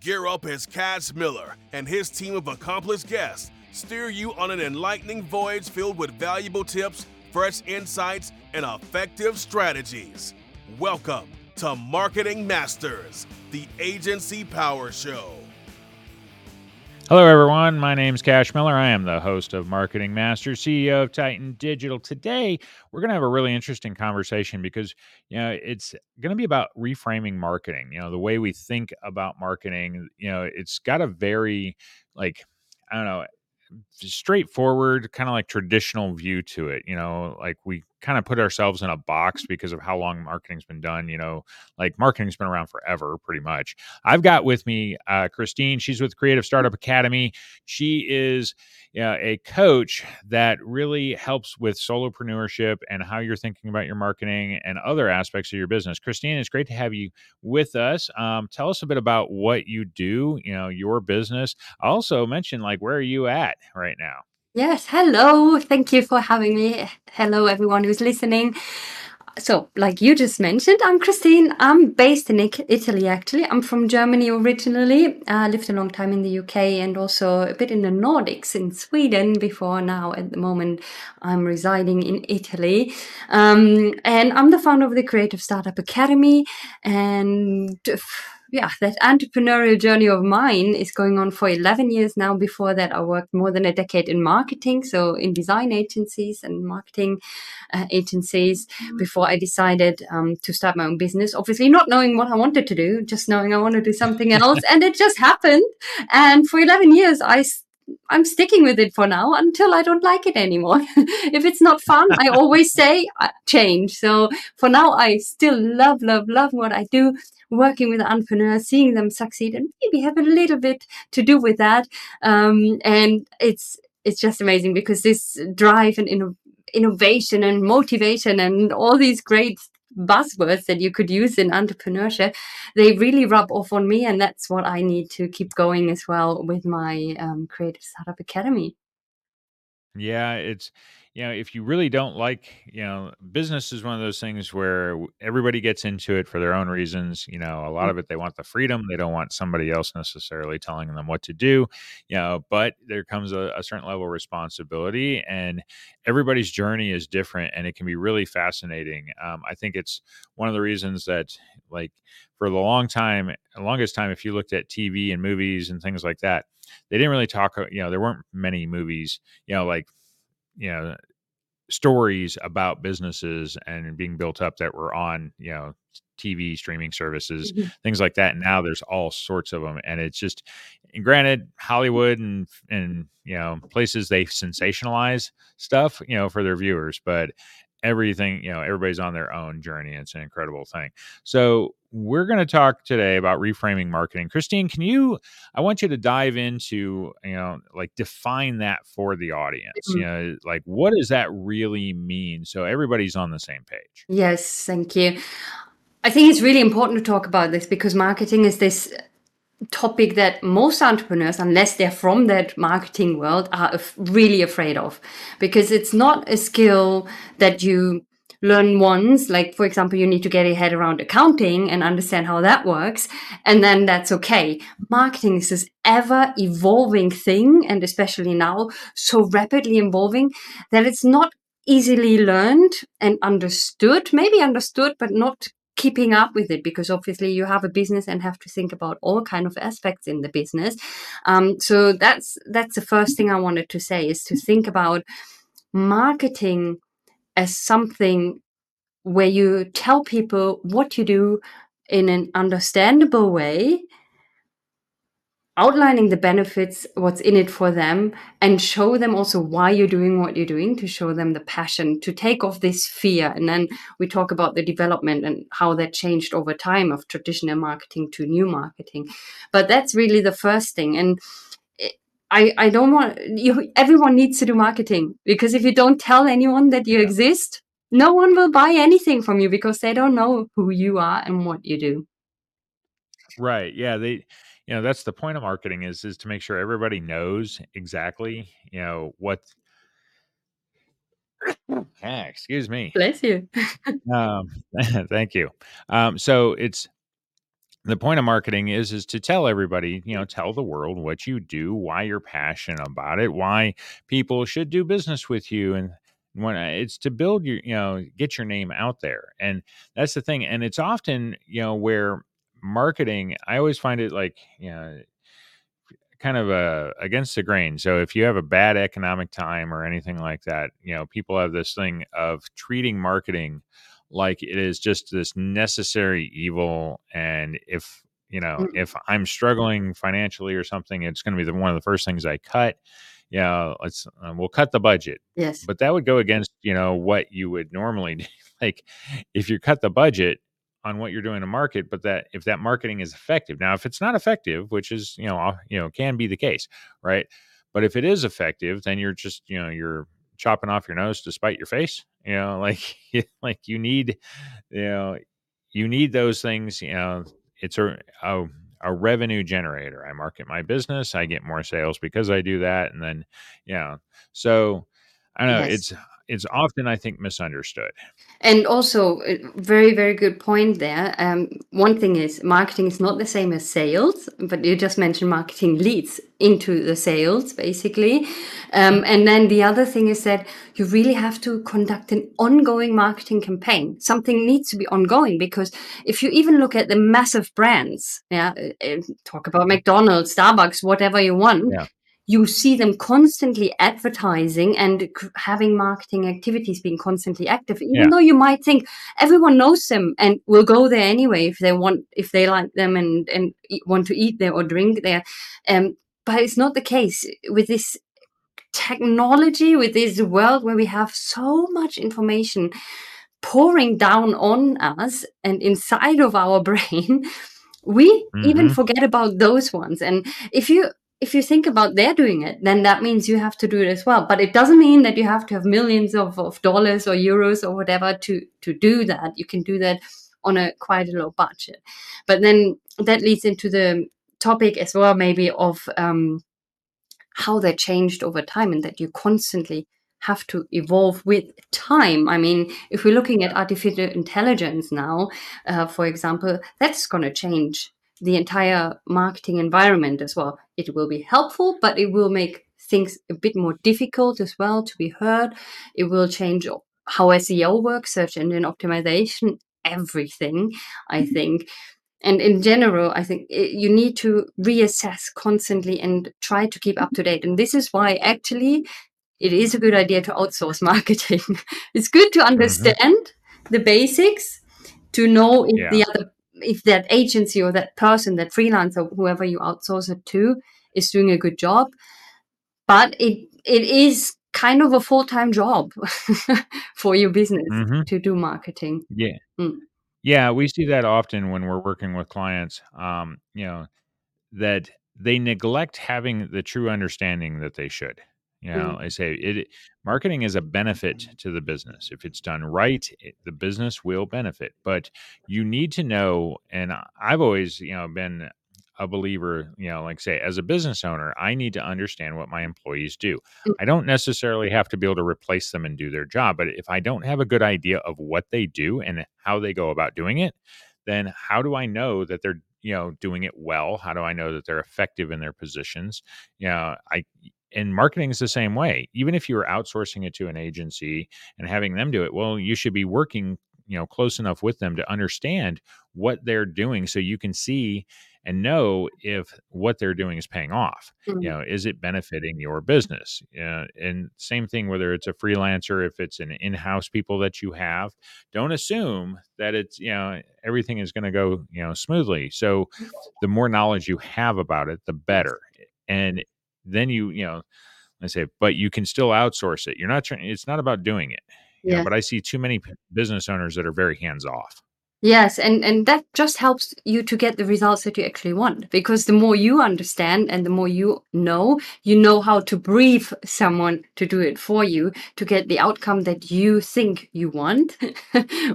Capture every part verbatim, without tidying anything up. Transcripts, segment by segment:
Gear up as Cash Miller and his team of accomplished guests steer you on an enlightening voyage filled with valuable tips, fresh insights, and effective strategies. Welcome to Marketing Masters, the Agency Power Show. Hello, everyone. My name is Cash Miller. I am the host of Marketing Masters, C E O of Titan Digital. Today, we're going to have a really interesting conversation because, you know, it's going to be about reframing marketing. You know, the way we think about marketing, you know, it's got a very, like, I don't know, straightforward, kind of like traditional view to it. You know, like we kind of put ourselves in a box because of how long marketing's been done. You know, like marketing's been around forever, pretty much. I've got with me uh, Christine. She's with Creative Startup Academy. She is you know, a coach that really helps with solopreneurship and how you're thinking about your marketing and other aspects of your business. Christine, it's great to have you with us. Um, tell us a bit about what you do, you know, your business. Also mention like, where are you at right now? Yes. Hello. Thank you for having me. Hello, everyone who's listening. So like you just mentioned, I'm Christine. I'm based in Italy, actually. I'm from Germany originally. I lived a long time in the U K and also a bit in the Nordics, in Sweden before. Now at the moment, I'm residing in Italy. Um, and I'm the founder of the Creative Startup Academy. And yeah, that entrepreneurial journey of mine is going on for eleven years now. Before that, I worked more than a decade in marketing, so in design agencies and marketing uh, agencies, mm-hmm. before I decided um, to start my own business. Obviously, not knowing what I wanted to do, just knowing I want to do something else, and it just happened. And for eleven years, I st- I'm sticking with it for now until I don't like it anymore. If it's not fun, I always say I change. So for now, I still love, love, love what I do, working with entrepreneurs, seeing them succeed and maybe have a little bit to do with that. Um, and it's it's just amazing because this drive and inno- innovation and motivation and all these great buzzwords that you could use in entrepreneurship, they really rub off on me, and that's what I need to keep going as well with my um, Creative Startup Academy. Yeah, it's, you know, if you really don't like, you know, business is one of those things where everybody gets into it for their own reasons. You know, a lot of it, they want the freedom. They don't want somebody else necessarily telling them what to do, you know, but there comes a, a certain level of responsibility, and everybody's journey is different, and it can be really fascinating. Um, I think it's one of the reasons that, like, for the long time, longest time, if you looked at T V and movies and things like that, they didn't really talk, you know, there weren't many movies, you know, like, you know, stories about businesses and being built up that were on, you know, T V streaming services, mm-hmm. things like that. And now there's all sorts of them. And it's just, and granted, Hollywood and, and, you know, places, they sensationalize stuff, you know, for their viewers, but everything, you know, everybody's on their own journey. It's an incredible thing. So we're going to talk today about reframing marketing. Christine, can you, I want you to dive into, you know, like define that for the audience, mm-hmm. you know, like what does that really mean? So everybody's on the same page. Yes. Thank you. I think it's really important to talk about this because marketing is this topic that most entrepreneurs, unless they're from that marketing world, are af- really afraid of, because it's not a skill that you learn once. Like, for example, you need to get your head around accounting and understand how that works, and then that's okay. Marketing is this ever evolving thing, and especially now, so rapidly evolving that it's not easily learned and understood, maybe understood, but not keeping up with it, because obviously you have a business and have to think about all kind of aspects in the business. Um, so that's that's the first thing I wanted to say, is to think about marketing as something where you tell people what you do in an understandable way, outlining the benefits, what's in it for them, and show them also why you're doing what you're doing, to show them the passion, to take off this fear. And then we talk about the development and how that changed over time of traditional marketing to new marketing. But that's really the first thing. And I, I don't want, you, everyone needs to do marketing, because if you don't tell anyone that you yeah. exist, no one will buy anything from you because they don't know who you are and what you do. Right. Yeah. They, you know, that's the point of marketing, is, is to make sure everybody knows exactly, you know, what, ah, excuse me. Bless you. um, thank you. Um, so it's, the point of marketing is, is to tell everybody, you know, tell the world what you do, why you're passionate about it, why people should do business with you. And when I, it's to build your, you know, get your name out there. And that's the thing. And it's often, you know, where marketing, I always find it like, you know, kind of a against the grain. So if you have a bad economic time or anything like that, you know, people have this thing of treating marketing like it is just this necessary evil. And if, you know, if I'm struggling financially or something, it's going to be the, one of the first things I cut. Yeah, you know, let's um, we'll cut the budget. Yes. But that would go against, you know, what you would normally do. Like if you cut the budget on what you're doing to market, but that if that marketing is effective. Now, if it's not effective, which is, you know, you know, can be the case, right? But if it is effective, then you're just, you know, you're chopping off your nose to spite your face. You know, like like you need, you know, you need those things. You know, it's a, a a revenue generator. I market my business, I get more sales because I do that. And then, you know, so I don't know, yes. it's, it's often, I think, misunderstood. And also very, very good point there. Um, one thing is marketing is not the same as sales, but you just mentioned marketing leads into the sales basically. Um, and then the other thing is that you really have to conduct an ongoing marketing campaign. Something needs to be ongoing, because if you even look at the massive brands, yeah, talk about McDonald's, Starbucks, whatever you want. Yeah. You see them constantly advertising and having marketing activities, being constantly active, even yeah. though you might think everyone knows them and will go there anyway if they want, if they like them and, and want to eat there or drink there. Um, but it's not the case with this technology, with this world where we have so much information pouring down on us and inside of our brain, we mm-hmm. even forget about those ones. And if you... If you think about they're doing it, then that means you have to do it as well. But it doesn't mean that you have to have millions of, of dollars or euros or whatever to, to do that. You can do that on a quite a low budget. But then that leads into the topic as well, maybe of um, how they changed over time, and that you constantly have to evolve with time. I mean, if we're looking at artificial intelligence now, uh, for example, that's going to change the entire marketing environment as well. It will be helpful, but it will make things a bit more difficult as well to be heard. It will change how S E O works, search engine optimization, everything, I think. And in general, I think it, you need to reassess constantly and try to keep up to date. And this is why actually it is a good idea to outsource marketing. It's good to understand mm-hmm. the basics, to know if yeah. the other if that agency or that person, that freelancer, whoever you outsource it to, is doing a good job. But it it is kind of a full-time job for your business mm-hmm. to do marketing. Yeah. Mm. Yeah, we see that often when we're working with clients, um, you know, that they neglect having the true understanding that they should. You know, mm. I say it. Marketing is a benefit to the business. If it's done right, it, the business will benefit. But you need to know, and I've always, you know, been a believer, you know, like say, as a business owner, I need to understand what my employees do. I don't necessarily have to be able to replace them and do their job. But if I don't have a good idea of what they do and how they go about doing it, then how do I know that they're, you know, doing it well? How do I know that they're effective in their positions? You know, I... And marketing is the same way. Even if you were outsourcing it to an agency and having them do it, well, you should be working, you know, close enough with them to understand what they're doing, so you can see and know if what they're doing is paying off. Mm-hmm. You know, is it benefiting your business? Uh, and same thing, whether it's a freelancer, if it's an in-house people that you have, don't assume that it's, you know, everything is going to go, you know, smoothly. So the more knowledge you have about it, the better. And then you, you know, I say, but you can still outsource it. You're not trying, it's not about doing it. Yeah. You know, but I see too many business owners that are very hands-off. Yes. And, and that just helps you to get the results that you actually want, because the more you understand and the more you know, you know how to brief someone to do it for you to get the outcome that you think you want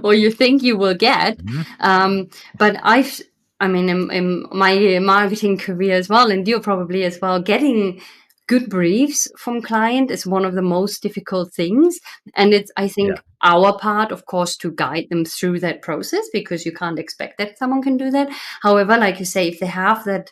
or you think you will get. Mm-hmm. Um, but I've, I mean, in, in my marketing career as well, and you probably as well, getting good briefs from client is one of the most difficult things. And it's, I think, yeah. our part, of course, to guide them through that process, because you can't expect that someone can do that. However, like you say, if they have that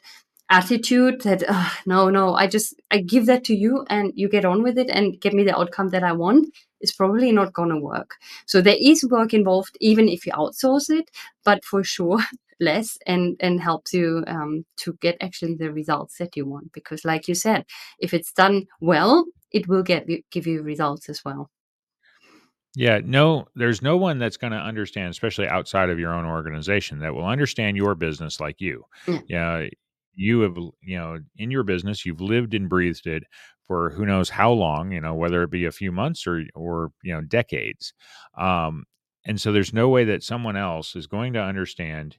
attitude that, oh, no, no, I just, I give that to you and you get on with it and get me the outcome that I want, it's probably not going to work. So there is work involved, even if you outsource it, but for sure less, and and helps you um, to get actually the results that you want. Because like you said, if it's done well, it will get give you results as well. Yeah, no, there's no one that's going to understand, especially outside of your own organization, that will understand your business like you. Yeah. yeah You have, you know, in your business, you've lived and breathed it for who knows how long, you know, whether it be a few months or, or, you know, decades. Um, and so there's no way that someone else is going to understand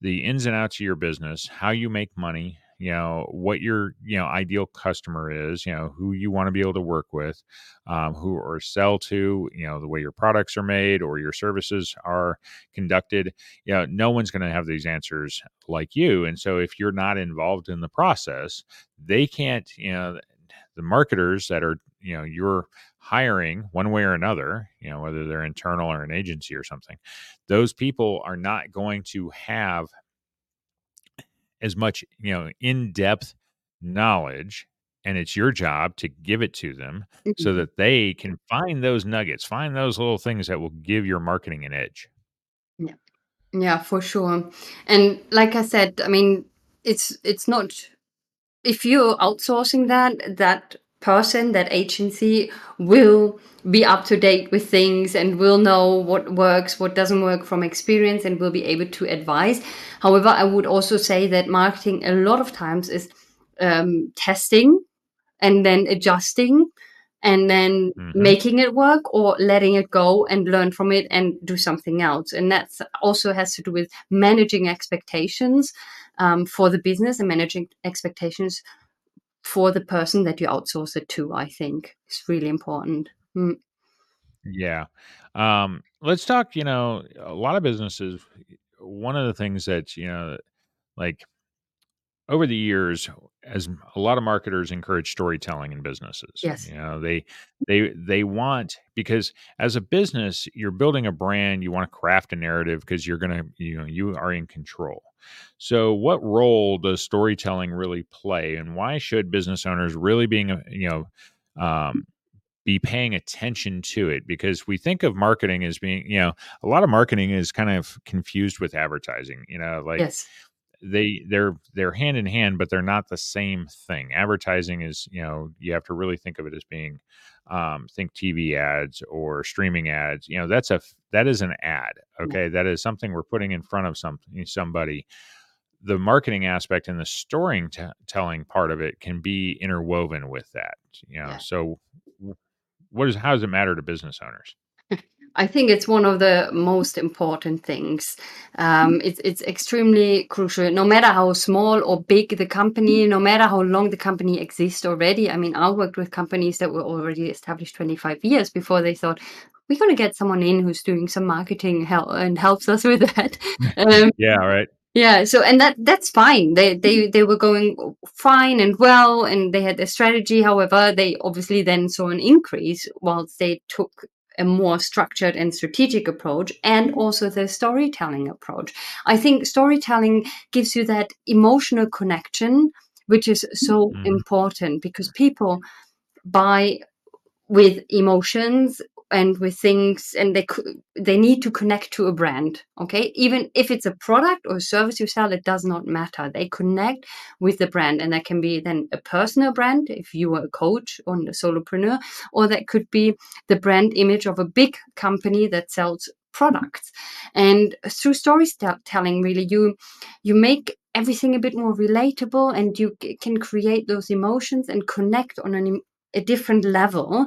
the ins and outs of your business, how you make money, you know, what your, you know, ideal customer is, you know, who you want to be able to work with, um, who or sell to, you know, the way your products are made or your services are conducted. You know, no one's going to have these answers like you. And so if you're not involved in the process, they can't, you know, the marketers that are, you know, you're hiring one way or another, you know, whether they're internal or an agency or something, those people are not going to have as much, you know, in-depth knowledge, and it's your job to give it to them mm-hmm. so that they can find those nuggets, find those little things that will give your marketing an edge. Yeah, yeah, for sure. And like I said, I mean, it's it's not, if you're outsourcing that, that person, that agency will be up to date with things and will know what works, what doesn't work from experience, and will be able to advise. However, I would also say that marketing a lot of times is um, testing and then adjusting and then mm-hmm. making it work or letting it go and learn from it and do something else. And that also has to do with managing expectations um, for the business and managing expectations for the person that you outsource it to, I think is really important. Mm. Yeah. Um, let's talk, you know, a lot of businesses, one of the things that, you know, like over the years, as a lot of marketers encourage storytelling in businesses, yes. you know, they, they, they want, because as a business, you're building a brand, you want to craft a narrative because you're going to, you know, you are in control. So what role does storytelling really play, and why should business owners really being, you know, um, be paying attention to it? Because we think of marketing as being, you know, a lot of marketing is kind of confused with advertising, you know, like yes. they, they're, they're hand in hand, but they're not the same thing. Advertising is, you know, you have to really think of it as being, um, think T V ads or streaming ads, you know, that's a, that is an ad. Okay. Yeah. That is something we're putting in front of some, somebody. The marketing aspect and the storytelling part of it can be interwoven with that, you know? Yeah. So what is, how does it matter to business owners? I think it's one of the most important things. Um, it's it's extremely crucial, no matter how small or big the company, no matter how long the company exists already. I mean, I worked with companies that were already established twenty-five years before they thought, we're going to get someone in who's doing some marketing help and helps us with that. Um, yeah, right. Yeah. So, and that, that's fine. They, they, they were going fine and well, and they had their strategy. However, they obviously then saw an increase whilst they took a more structured and strategic approach, and also the storytelling approach. I think storytelling gives you that emotional connection, which is so mm-hmm. important, because people buy with emotions and with things, and they they need to connect to a brand, okay? Even if it's a product or a service you sell, it does not matter. They connect with the brand, and that can be then a personal brand, if you were a coach or a solopreneur, or that could be the brand image of a big company that sells products. And through storytelling, really, you you make everything a bit more relatable, and you can create those emotions and connect on an a different level,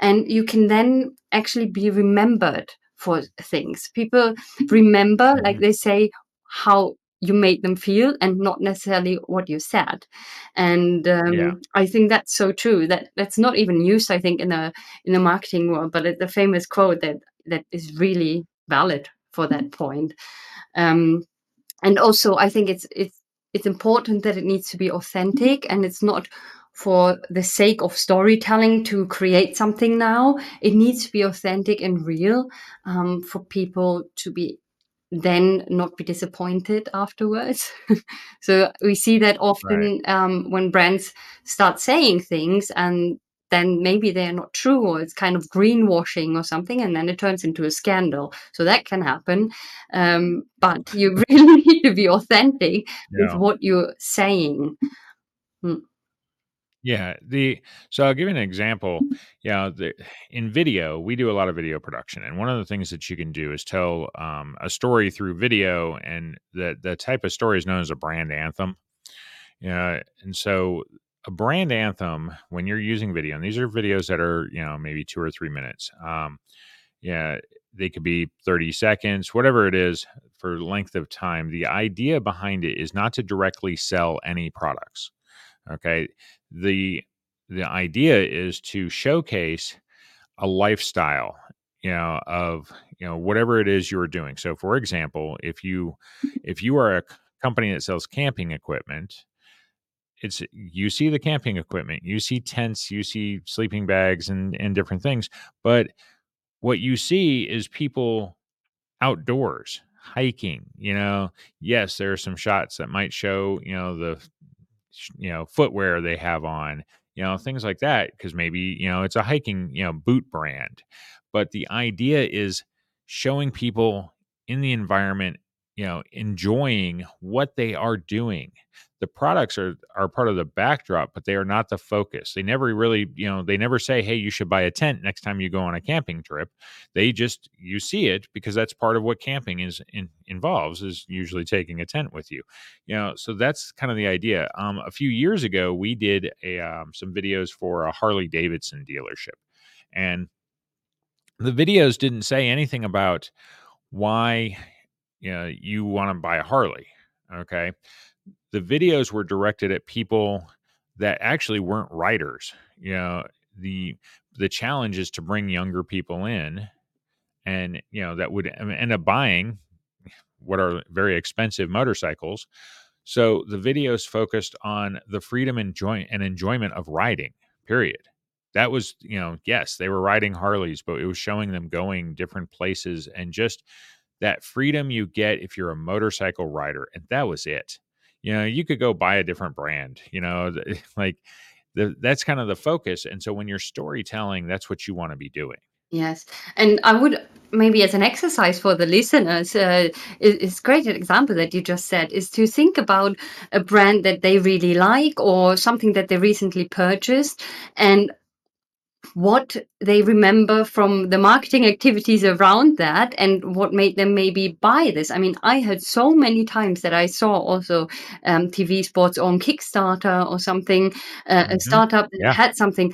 and you can then actually be remembered for things. People remember, mm-hmm. like they say, how you made them feel and not necessarily what you said. And um, yeah. I think that's so true. That that's not even used, I think, in the in the marketing world, but it's a famous quote that that is really valid for that point. Um, and also, I think it's it's it's important that it needs to be authentic, and it's not for the sake of storytelling to create something now. It needs to be authentic and real um, for people to be then not be disappointed afterwards. So we see that often, right. um, when brands start saying things and then maybe they're not true, or it's kind of greenwashing or something, and then it turns into a scandal. So that can happen. Um, but you really need to be authentic yeah. with what you're saying. Mm. Yeah. The so I'll give you an example. Yeah, the, in video, we do a lot of video production, and one of the things that you can do is tell um, a story through video, and the the type of story is known as a brand anthem. Yeah, and so a brand anthem, when you're using video, and these are videos that are, you know, maybe two or three minutes. Um, yeah, they could be thirty seconds, whatever it is for length of time. The idea behind it is not to directly sell any products. Okay. The, the idea is to showcase a lifestyle, you know, of, you know, whatever it is you're doing. So for example, if you, if you are a company that sells camping equipment, it's, you see the camping equipment, you see tents, you see sleeping bags and, and different things. But what you see is people outdoors hiking, you know, yes, there are some shots that might show, you know, the, you know, footwear they have on, you know, things like that. Cause maybe, you know, it's a hiking, you know, boot brand, but the idea is showing people in the environment, you know, enjoying what they are doing. The products are, are part of the backdrop, but they are not the focus. They never really, you know, they never say, hey, you should buy a tent next time you go on a camping trip. They just, you see it because that's part of what camping is in, involves is usually taking a tent with you, you know? So that's kind of the idea. Um, a few years ago, we did a, um, some videos for a Harley Davidson dealership, and the videos didn't say anything about why, you know, you want to buy a Harley. Okay. The videos were directed at people that actually weren't writers. You know, the, the challenge is to bring younger people in, and, you know, that would end up buying what are very expensive motorcycles. So the videos focused on the freedom and joy and enjoyment of riding, period. That was, you know, yes, they were riding Harleys, but it was showing them going different places and just that freedom you get if you're a motorcycle rider. And that was it. You know, you could go buy a different brand, you know, like the, that's kind of the focus. And so when you're storytelling, that's what you want to be doing. Yes. And I would maybe as an exercise for the listeners, uh, it's great an example that you just said is to think about a brand that they really like or something that they recently purchased, and what they remember from the marketing activities around that and what made them maybe buy this. I mean, I heard so many times that I saw also um, T V spots on Kickstarter or something, uh, mm-hmm. a startup that yeah. had something.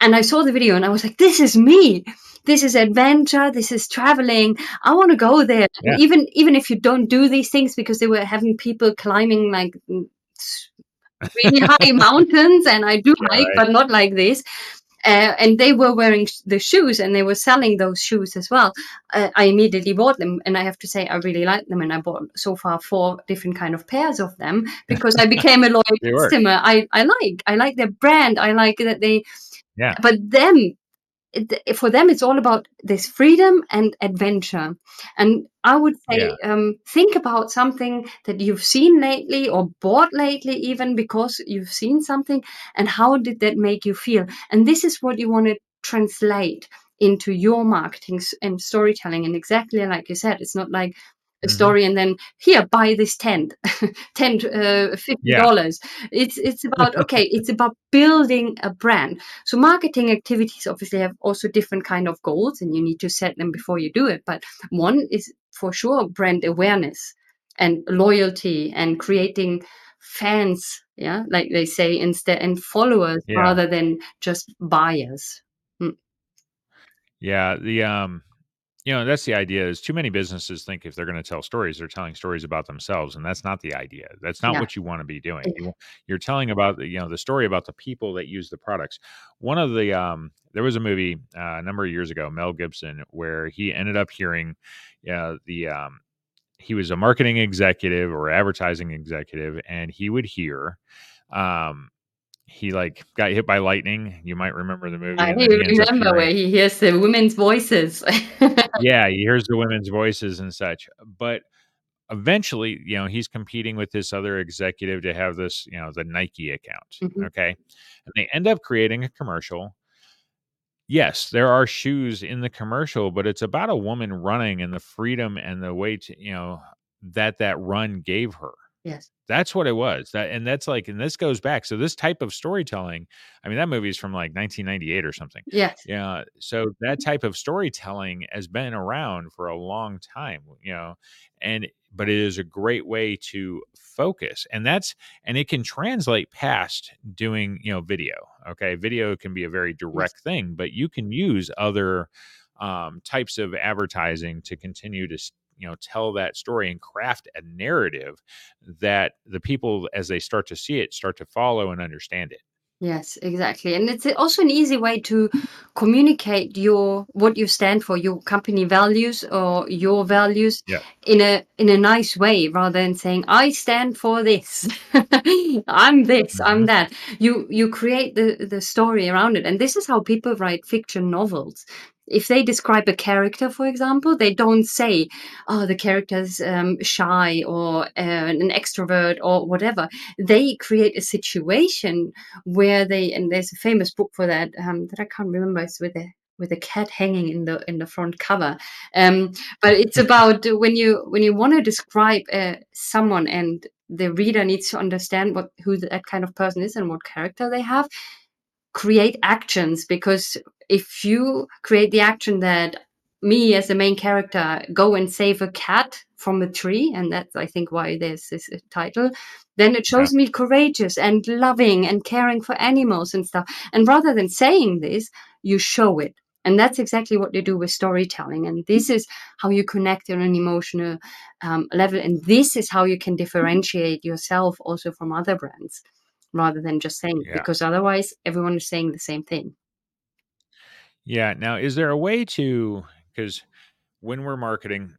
And I saw the video and I was like, this is me. This is adventure. This is traveling. I want to go there. Yeah. Even, even if you don't do these things, because they were having people climbing like really high mountains. And I do hike, right. but not like this. Uh, and they were wearing sh- the shoes, and they were selling those shoes as well. Uh, I immediately bought them, and I have to say I really like them. And I bought so far four different kind of pairs of them because I became a loyal customer. I, I like I like their brand. I like that they. Yeah. But them, it, for them, it's all about this freedom and adventure. And I would say yeah. um, think about something that you've seen lately or bought lately, even because you've seen something, and how did that make you feel? And this is what you want to translate into your marketing and storytelling. And exactly like you said, it's not like a mm-hmm. story and then here, buy this tent, tent, uh, fifty dollars. Yeah. It's, it's about, okay, it's about building a brand. So marketing activities obviously have also different kind of goals, and you need to set them before you do it. But one is for sure brand awareness and loyalty and creating fans. Yeah. Like they say instead, and followers yeah. rather than just buyers. Mm. Yeah. The, um, You know, that's the idea, is too many businesses think if they're going to tell stories, they're telling stories about themselves. And that's not the idea. That's not yeah. what you want to be doing. You, you're telling about, you know, the story about the people that use the products. One of the, um, there was a movie uh, a number of years ago, Mel Gibson, where he ended up hearing uh, the, um, he was a marketing executive or advertising executive, and he would hear um, he like got hit by lightning. You might remember the movie. I remember where he hears the women's voices. Yeah, he hears the women's voices and such. But eventually, you know, he's competing with this other executive to have this, you know, the Nike account. Mm-hmm. Okay. And they end up creating a commercial. Yes, there are shoes in the commercial, but it's about a woman running and the freedom and the way to, you know, that that run gave her. Yes. That's what it was. That, and that's like, and this goes back. So this type of storytelling, I mean, that movie is from like nineteen ninety-eight or something. Yes. Yeah. So that type of storytelling has been around for a long time, you know, and, but it is a great way to focus, and that's, and it can translate past doing, you know, video. Okay. Video can be a very direct yes. thing, but you can use other um, types of advertising to continue to you know, tell that story and craft a narrative that the people, as they start to see it, start to follow and understand it. Yes, exactly. And it's also an easy way to communicate your, what you stand for, your company values or your values yeah. in a, in a nice way, rather than saying, I stand for this, I'm this, mm-hmm. I'm that. You, you create the, the story around it. And this is how people write fiction novels. If they describe a character, for example, they don't say, oh, the character's um, shy or uh, an extrovert or whatever. They create a situation where they, and there's a famous book for that, um, that I can't remember, it's with a, with a cat hanging in the in the front cover. Um, but it's about when you when you want to describe uh, someone, and the reader needs to understand what who that kind of person is and what character they have, create actions, because if you create the action that me as the main character go and save a cat from a tree, and that's I think why there's this title, then it shows yeah. me courageous and loving and caring for animals and stuff. And rather than saying this, you show it. And that's exactly what you do with storytelling. And this is how you connect on an emotional um, level. And this is how you can differentiate yourself also from other brands, rather than just saying yeah. because otherwise everyone is saying the same thing. Yeah. Now, is there a way to, because when we're marketing,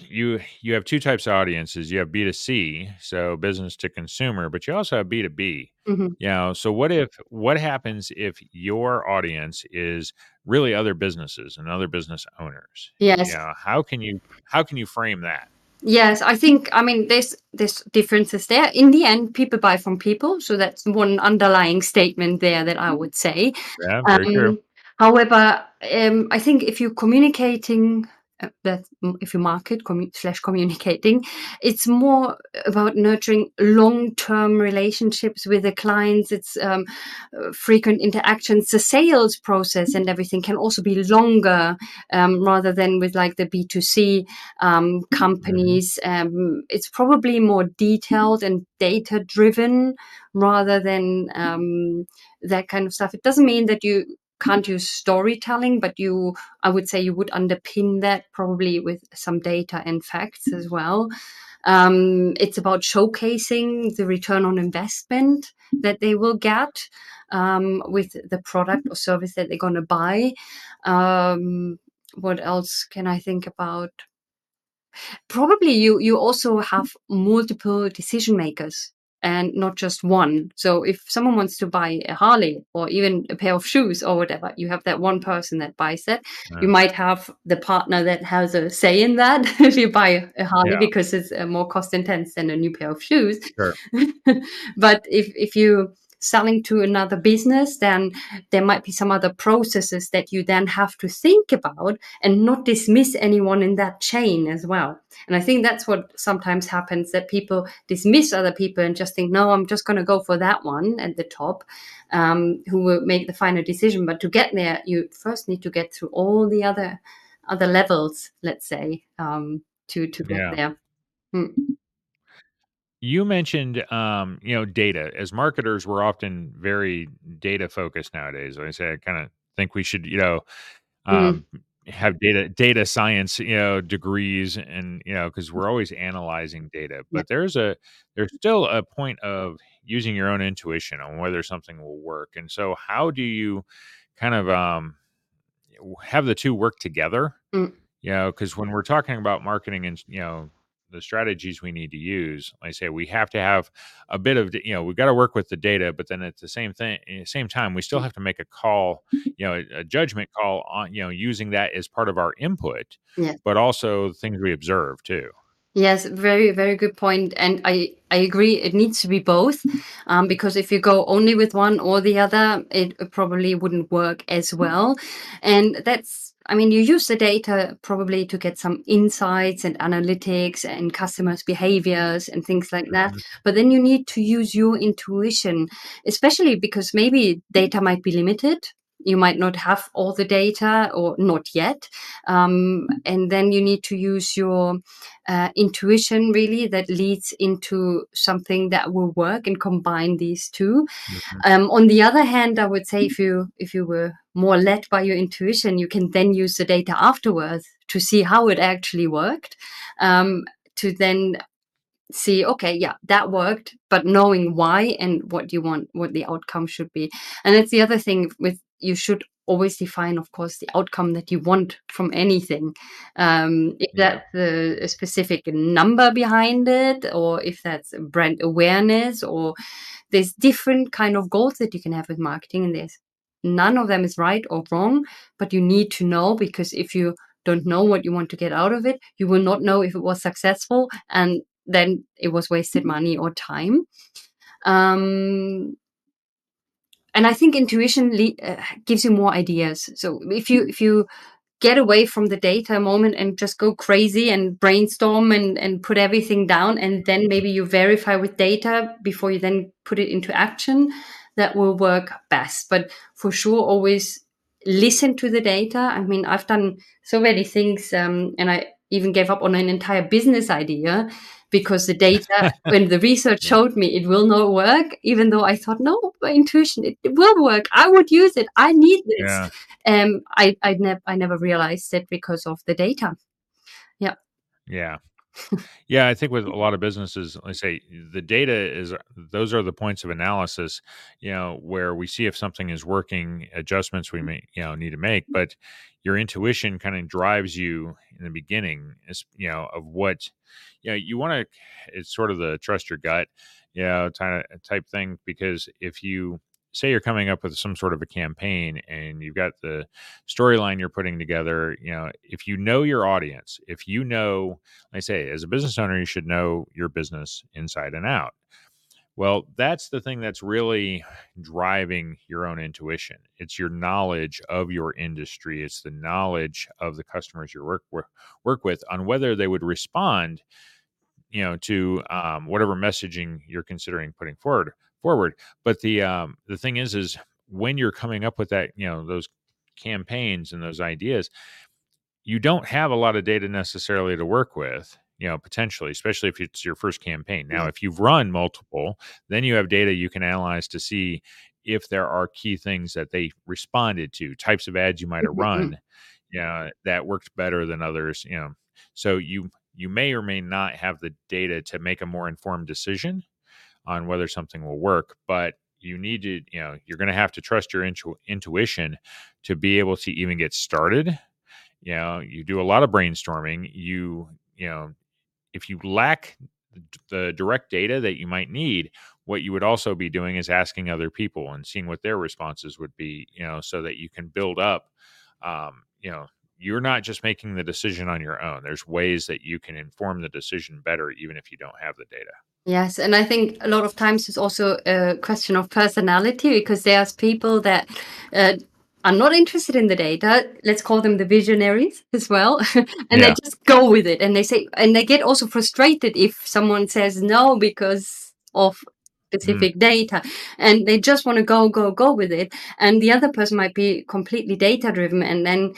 you you have two types of audiences. You have B two C, so business to consumer, but you also have B two B. Mm-hmm. You know, so what if, what happens if your audience is really other businesses and other business owners? Yes. You know, how can you, how can you frame that? Yes, I think, I mean, there's, there's differences there. In the end, people buy from people. So that's one underlying statement there that I would say. Yeah, very um, true. However, um, I think if you're communicating, uh, that if you market com- slash communicating, it's more about nurturing long-term relationships with the clients. It's um, frequent interactions. The sales process and everything can also be longer, um, rather than with like the B two C um, companies. Um, it's probably more detailed and data-driven rather than um, that kind of stuff. It doesn't mean that you can't use storytelling, but you, I would say you would underpin that probably with some data and facts as well. Um, it's about showcasing the return on investment that they will get um, with the product or service that they're going to buy. Um, what else can I think about? Probably you, you also have multiple decision makers and not just one. So if someone wants to buy a Harley or even a pair of shoes or whatever, you have that one person that buys that. Yeah. You might have the partner that has a say in that if you buy a Harley yeah. because it's more cost intense than a new pair of shoes. Sure. But if, if you're selling to another business, then there might be some other processes that you then have to think about and not dismiss anyone in that chain as well. And I think that's what sometimes happens, that people dismiss other people and just think, no, I'm just going to go for that one at the top, um, who will make the final decision. But to get there, you first need to get through all the other other levels, let's say, um, to, to get yeah. there. Mm. You mentioned, um, you know, data. As marketers, we're often very data focused nowadays. Like I say, I kind of think we should, you know, um, mm. have data, data science, you know, degrees, and you know, because we're always analyzing data. But yeah. there's a, there's still a point of using your own intuition on whether something will work. And so, how do you kind of um, have the two work together? Mm. You know, because when we're talking about marketing and you know the strategies we need to use. Like I say, we have to have a bit of, you know, we've got to work with the data, but then at the same thing, same time, we still have to make a call, you know, a judgment call on, you know, using that as part of our input, yeah. but also things we observe too. Yes, very, very good point. And I, I agree, it needs to be both, um, because if you go only with one or the other, it probably wouldn't work as well. And that's, I mean, you use the data probably to get some insights and analytics and customers' behaviors and things like that. But then you need to use your intuition, especially because maybe data might be limited. You might not have all the data or not yet. Um, and then you need to use your uh, intuition, really, that leads into something that will work and combine these two. Mm-hmm. Um, on the other hand, I would say if you if you were more led by your intuition, you can then use the data afterwards to see how it actually worked, um, to then see, okay, yeah, that worked, but knowing why and what you want, what the outcome should be. And that's the other thing with, you should always define, of course, the outcome that you want from anything. Um, if yeah. that's a, a specific number behind it, or if that's brand awareness, or there's different kind of goals that you can have with marketing, and there's none of them is right or wrong, but you need to know, because if you don't know what you want to get out of it, you will not know if it was successful, and then it was wasted money or time. Um, and I think intuition le- uh, gives you more ideas. So if you if you get away from the data a moment and just go crazy and brainstorm and, and put everything down, and then maybe you verify with data before you then put it into action, that will work best. But for sure, always listen to the data. I mean, I've done so many things, um, and I even gave up on an entire business idea because the data, when the research showed me it will not work, even though I thought, no, my intuition, it, it will work. I would use it. I need this. Yeah. Um, I I, ne- I never realized it because of the data. Yeah. Yeah. Yeah, I think with a lot of businesses, I say the data is, those are the points of analysis, you know, where we see if something is working, adjustments we may, you know, need to make, but your intuition kind of drives you in the beginning, is, you know, of what, you know, you want to, it's sort of the trust your gut, you know, type thing, because if you say you're coming up with some sort of a campaign and you've got the storyline you're putting together, you know, if you know your audience, if you know, like I say, as a business owner, you should know your business inside and out. Well, that's the thing that's really driving your own intuition. It's your knowledge of your industry. It's the knowledge of the customers you work with, work with on whether they would respond, you know, to um, whatever messaging you're considering putting forward. forward. But the, um, the thing is, is when you're coming up with that, you know, those campaigns and those ideas, you don't have a lot of data necessarily to work with, you know, potentially, especially if it's your first campaign. Now, if you've run multiple, then you have data you can analyze to see if there are key things that they responded to, types of ads you might've mm-hmm. run, you know, that worked better than others, you know, so you, you may or may not have the data to make a more informed decision on whether something will work, but you need to, you know, you're going to have to trust your intu- intuition to be able to even get started. You know, you do a lot of brainstorming. You, you know, if you lack the direct data that you might need, what you would also be doing is asking other people and seeing what their responses would be, you know, so that you can build up, um, you know, you're not just making the decision on your own. There's ways that you can inform the decision better, even if you don't have the data. Yes. And I think a lot of times it's also a question of personality, because there's people that uh, are not interested in the data. Let's call them the visionaries as well. and yeah. They just go with it. And they say, and they get also frustrated if someone says no because of specific mm. data, and they just want to go, go, go with it. And the other person might be completely data driven, and then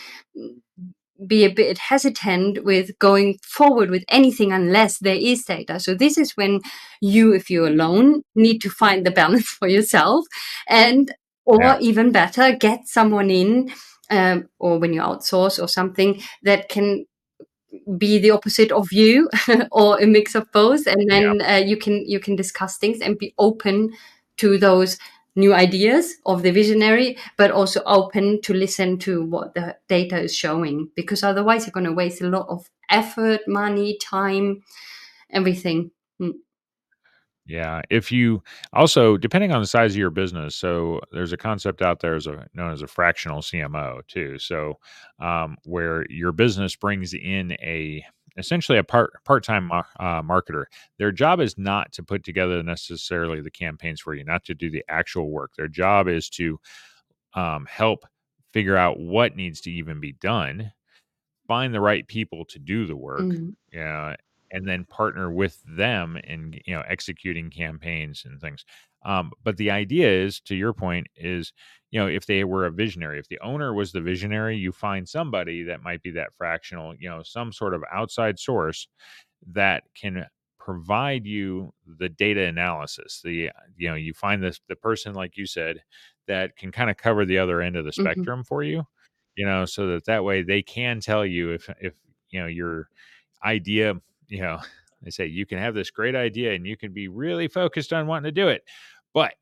be a bit hesitant with going forward with anything unless there is data. So this is when you, if you're alone, need to find the balance for yourself, and or yeah. even better, get someone in, um, or when you outsource or something that can be the opposite of you or a mix of both. And then yeah. uh, you can you can discuss things and be open to those new ideas of the visionary, but also open to listen to what the data is showing, because otherwise you're going to waste a lot of effort, money, time, everything. Mm. Yeah. If you also, depending on the size of your business, so there's a concept out there as a, known as a fractional C M O too. So um, where your business brings in a, essentially a part, part-time uh, marketer. Their job is not to put together necessarily the campaigns for you, not to do the actual work. Their job is to um, help figure out what needs to even be done, find the right people to do the work, mm-hmm. uh, and then partner with them in, you know, executing campaigns and things. Um, but the idea is, to your point, is, you know, if they were a visionary, if the owner was the visionary, you find somebody that might be that fractional, you know, some sort of outside source that can provide you the data analysis. The, you know, you find this, the person, like you said, that can kind of cover the other end of the spectrum mm-hmm. for you, you know, so that that way they can tell you if, if, you know, your idea, you know, they say you can have this great idea and you can be really focused on wanting to do it, but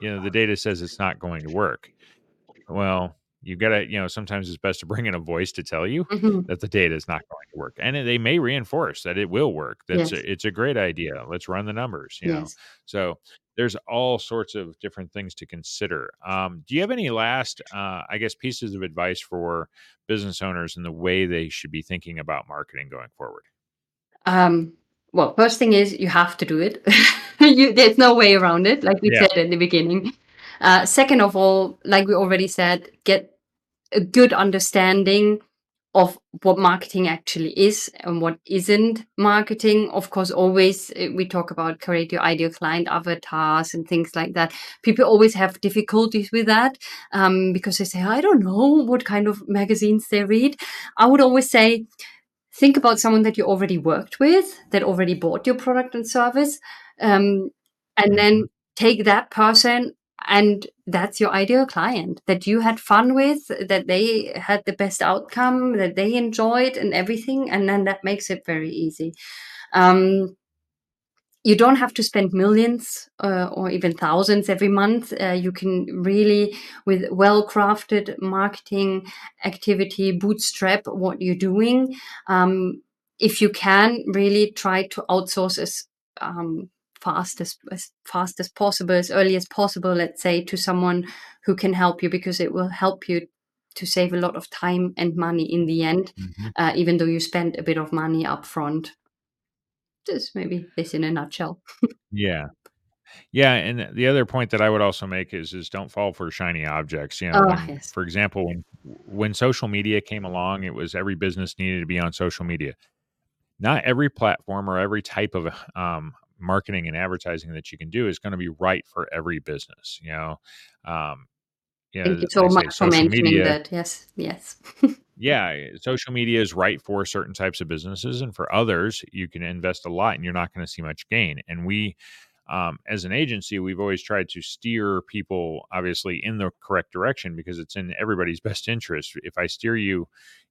you know, the data says it's not going to work. Well, you've got to, you know, sometimes it's best to bring in a voice to tell you mm-hmm. that the data is not going to work. And they may reinforce that it will work. That's yes. a, it's a great idea. Let's run the numbers, you yes. know? So there's all sorts of different things to consider. Um, do you have any last, uh, I guess, pieces of advice for business owners in the way they should be thinking about marketing going forward? Um, well, first thing is you have to do it. you, there's no way around it, like we yeah. said in the beginning. Uh, second of all, like we already said, get a good understanding of what marketing actually is and what isn't marketing. Of course, always we talk about create your ideal client avatars and things like that. People always have difficulties with that um, because they say, I don't know what kind of magazines they read. I would always say, think about someone that you already worked with, that already bought your product and service, um, and then take that person, and that's your ideal client that you had fun with, that they had the best outcome, that they enjoyed and everything, and then that makes it very easy. Um, you don't have to spend millions uh, or even thousands every month. Uh, you can really, with well-crafted marketing activity, bootstrap what you're doing. Um, if you can, really try to outsource as um, fast as, as fast as possible, as early as possible, let's say, to someone who can help you, because it will help you to save a lot of time and money in the end, mm-hmm. uh, even though you spend a bit of money up front. Just maybe this in a nutshell. yeah. Yeah. And the other point that I would also make is, is don't fall for shiny objects. You know, oh, when, yes. for example, when, when social media came along, it was every business needed to be on social media. Not every platform or every type of um, marketing and advertising that you can do is going to be right for every business. You know, um, yeah. Thank you so much for mentioning that. Yes. Yes. Yeah, social media is right for certain types of businesses, and for others, you can invest a lot and you're not going to see much gain. And we, um, as an agency, we've always tried to steer people, obviously, in the correct direction, because it's in everybody's best interest. If I steer you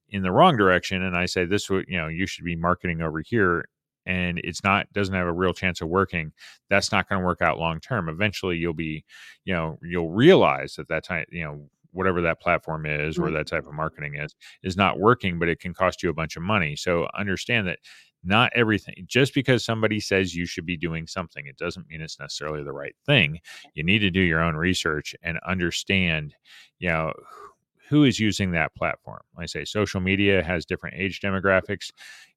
in the wrong direction and I say this, would, you know, you should be marketing over here, and it's not, doesn't have a real chance of working, that's not going to work out long term. Eventually, you'll be, you know, you'll realize that that time, you know, whatever that platform is or that type of marketing is, is not working, but it can cost you a bunch of money. So understand that not everything, just because somebody says you should be doing something, it doesn't mean it's necessarily the right thing. You need to do your own research and understand, you know, who is using that platform. Like I say, social media has different age demographics,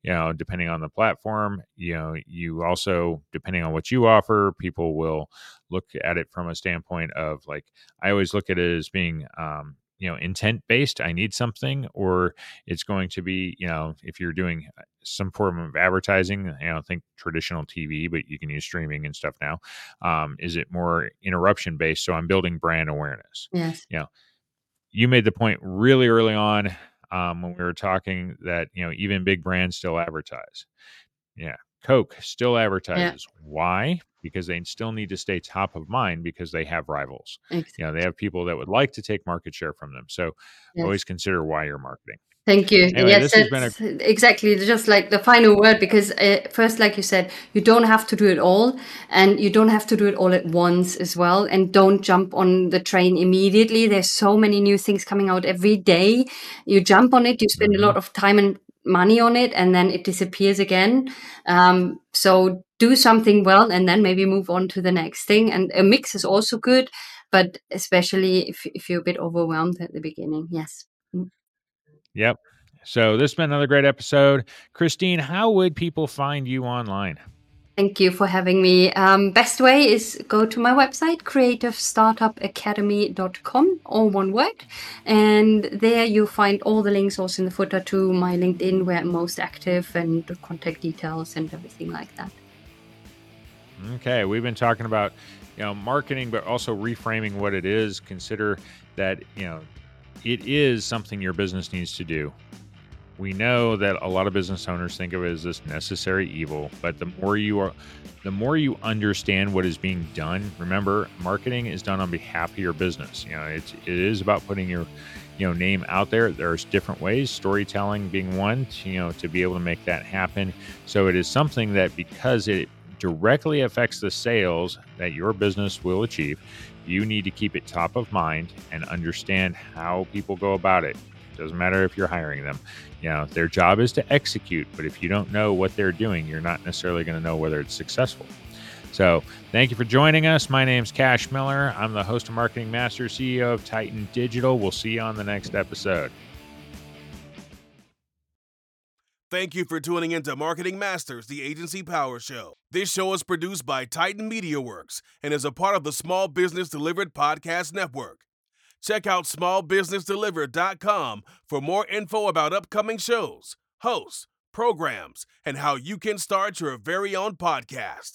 you know, depending on the platform. You know, you also, depending on what you offer, people will look at it from a standpoint of, like, I always look at it as being, um, you know, intent based. I need something, or it's going to be, you know, if you're doing some form of advertising, you know, think traditional T V, but you can use streaming and stuff now. Um, is it more interruption based? So I'm building brand awareness. Yes. You know, you made the point really early on um, when we were talking that, you know, even big brands still advertise. Yeah. Coke still advertises. Yeah. Why? Because they still need to stay top of mind, because they have rivals. Exactly. You know, they have people that would like to take market share from them. So yes. always consider why you're marketing. Thank you. Anyway, yes, that's a- exactly. Just like the final word, because uh, first, like you said, you don't have to do it all, and you don't have to do it all at once as well. And don't jump on the train immediately. There's so many new things coming out every day. You jump on it, you spend mm-hmm. a lot of time and money on it, and then it disappears again. Um, so do something well, and then maybe move on to the next thing. And a mix is also good, but especially if if you're a bit overwhelmed at the beginning. Yes. Yep. So this has been another great episode. Christine, how would people find you online? Thank you for having me. Um, best way is go to my website, creative startup academy dot com, all one word. And there you'll find all the links also in the footer to my LinkedIn, where I'm most active, and the contact details and everything like that. Okay. We've been talking about, you know, marketing, but also reframing what it is. Consider that, you know, it is something your business needs to do. We know that a lot of business owners think of it as this necessary evil, but the more you are, the more you understand what is being done. Remember, marketing is done on behalf of your business. You know, it's, it is about putting your, you know, name out there. There's different ways, storytelling being one, to, you know, to be able to make that happen. So it is something that, because it directly affects the sales that your business will achieve, you need to keep it top of mind and understand how people go about it. It doesn't matter if you're hiring them. You know, their job is to execute, but if you don't know what they're doing, you're not necessarily going to know whether it's successful. So thank you for joining us. My name's Cash Miller. I'm the host of Marketing Masters, C E O of Titan Digital. We'll see you on the next episode. Thank you for tuning into Marketing Masters, the Agency Power Show. This show is produced by Titan MediaWorks and is a part of the Small Business Delivered podcast network. Check out small business delivered dot com for more info about upcoming shows, hosts, programs, and how you can start your very own podcast.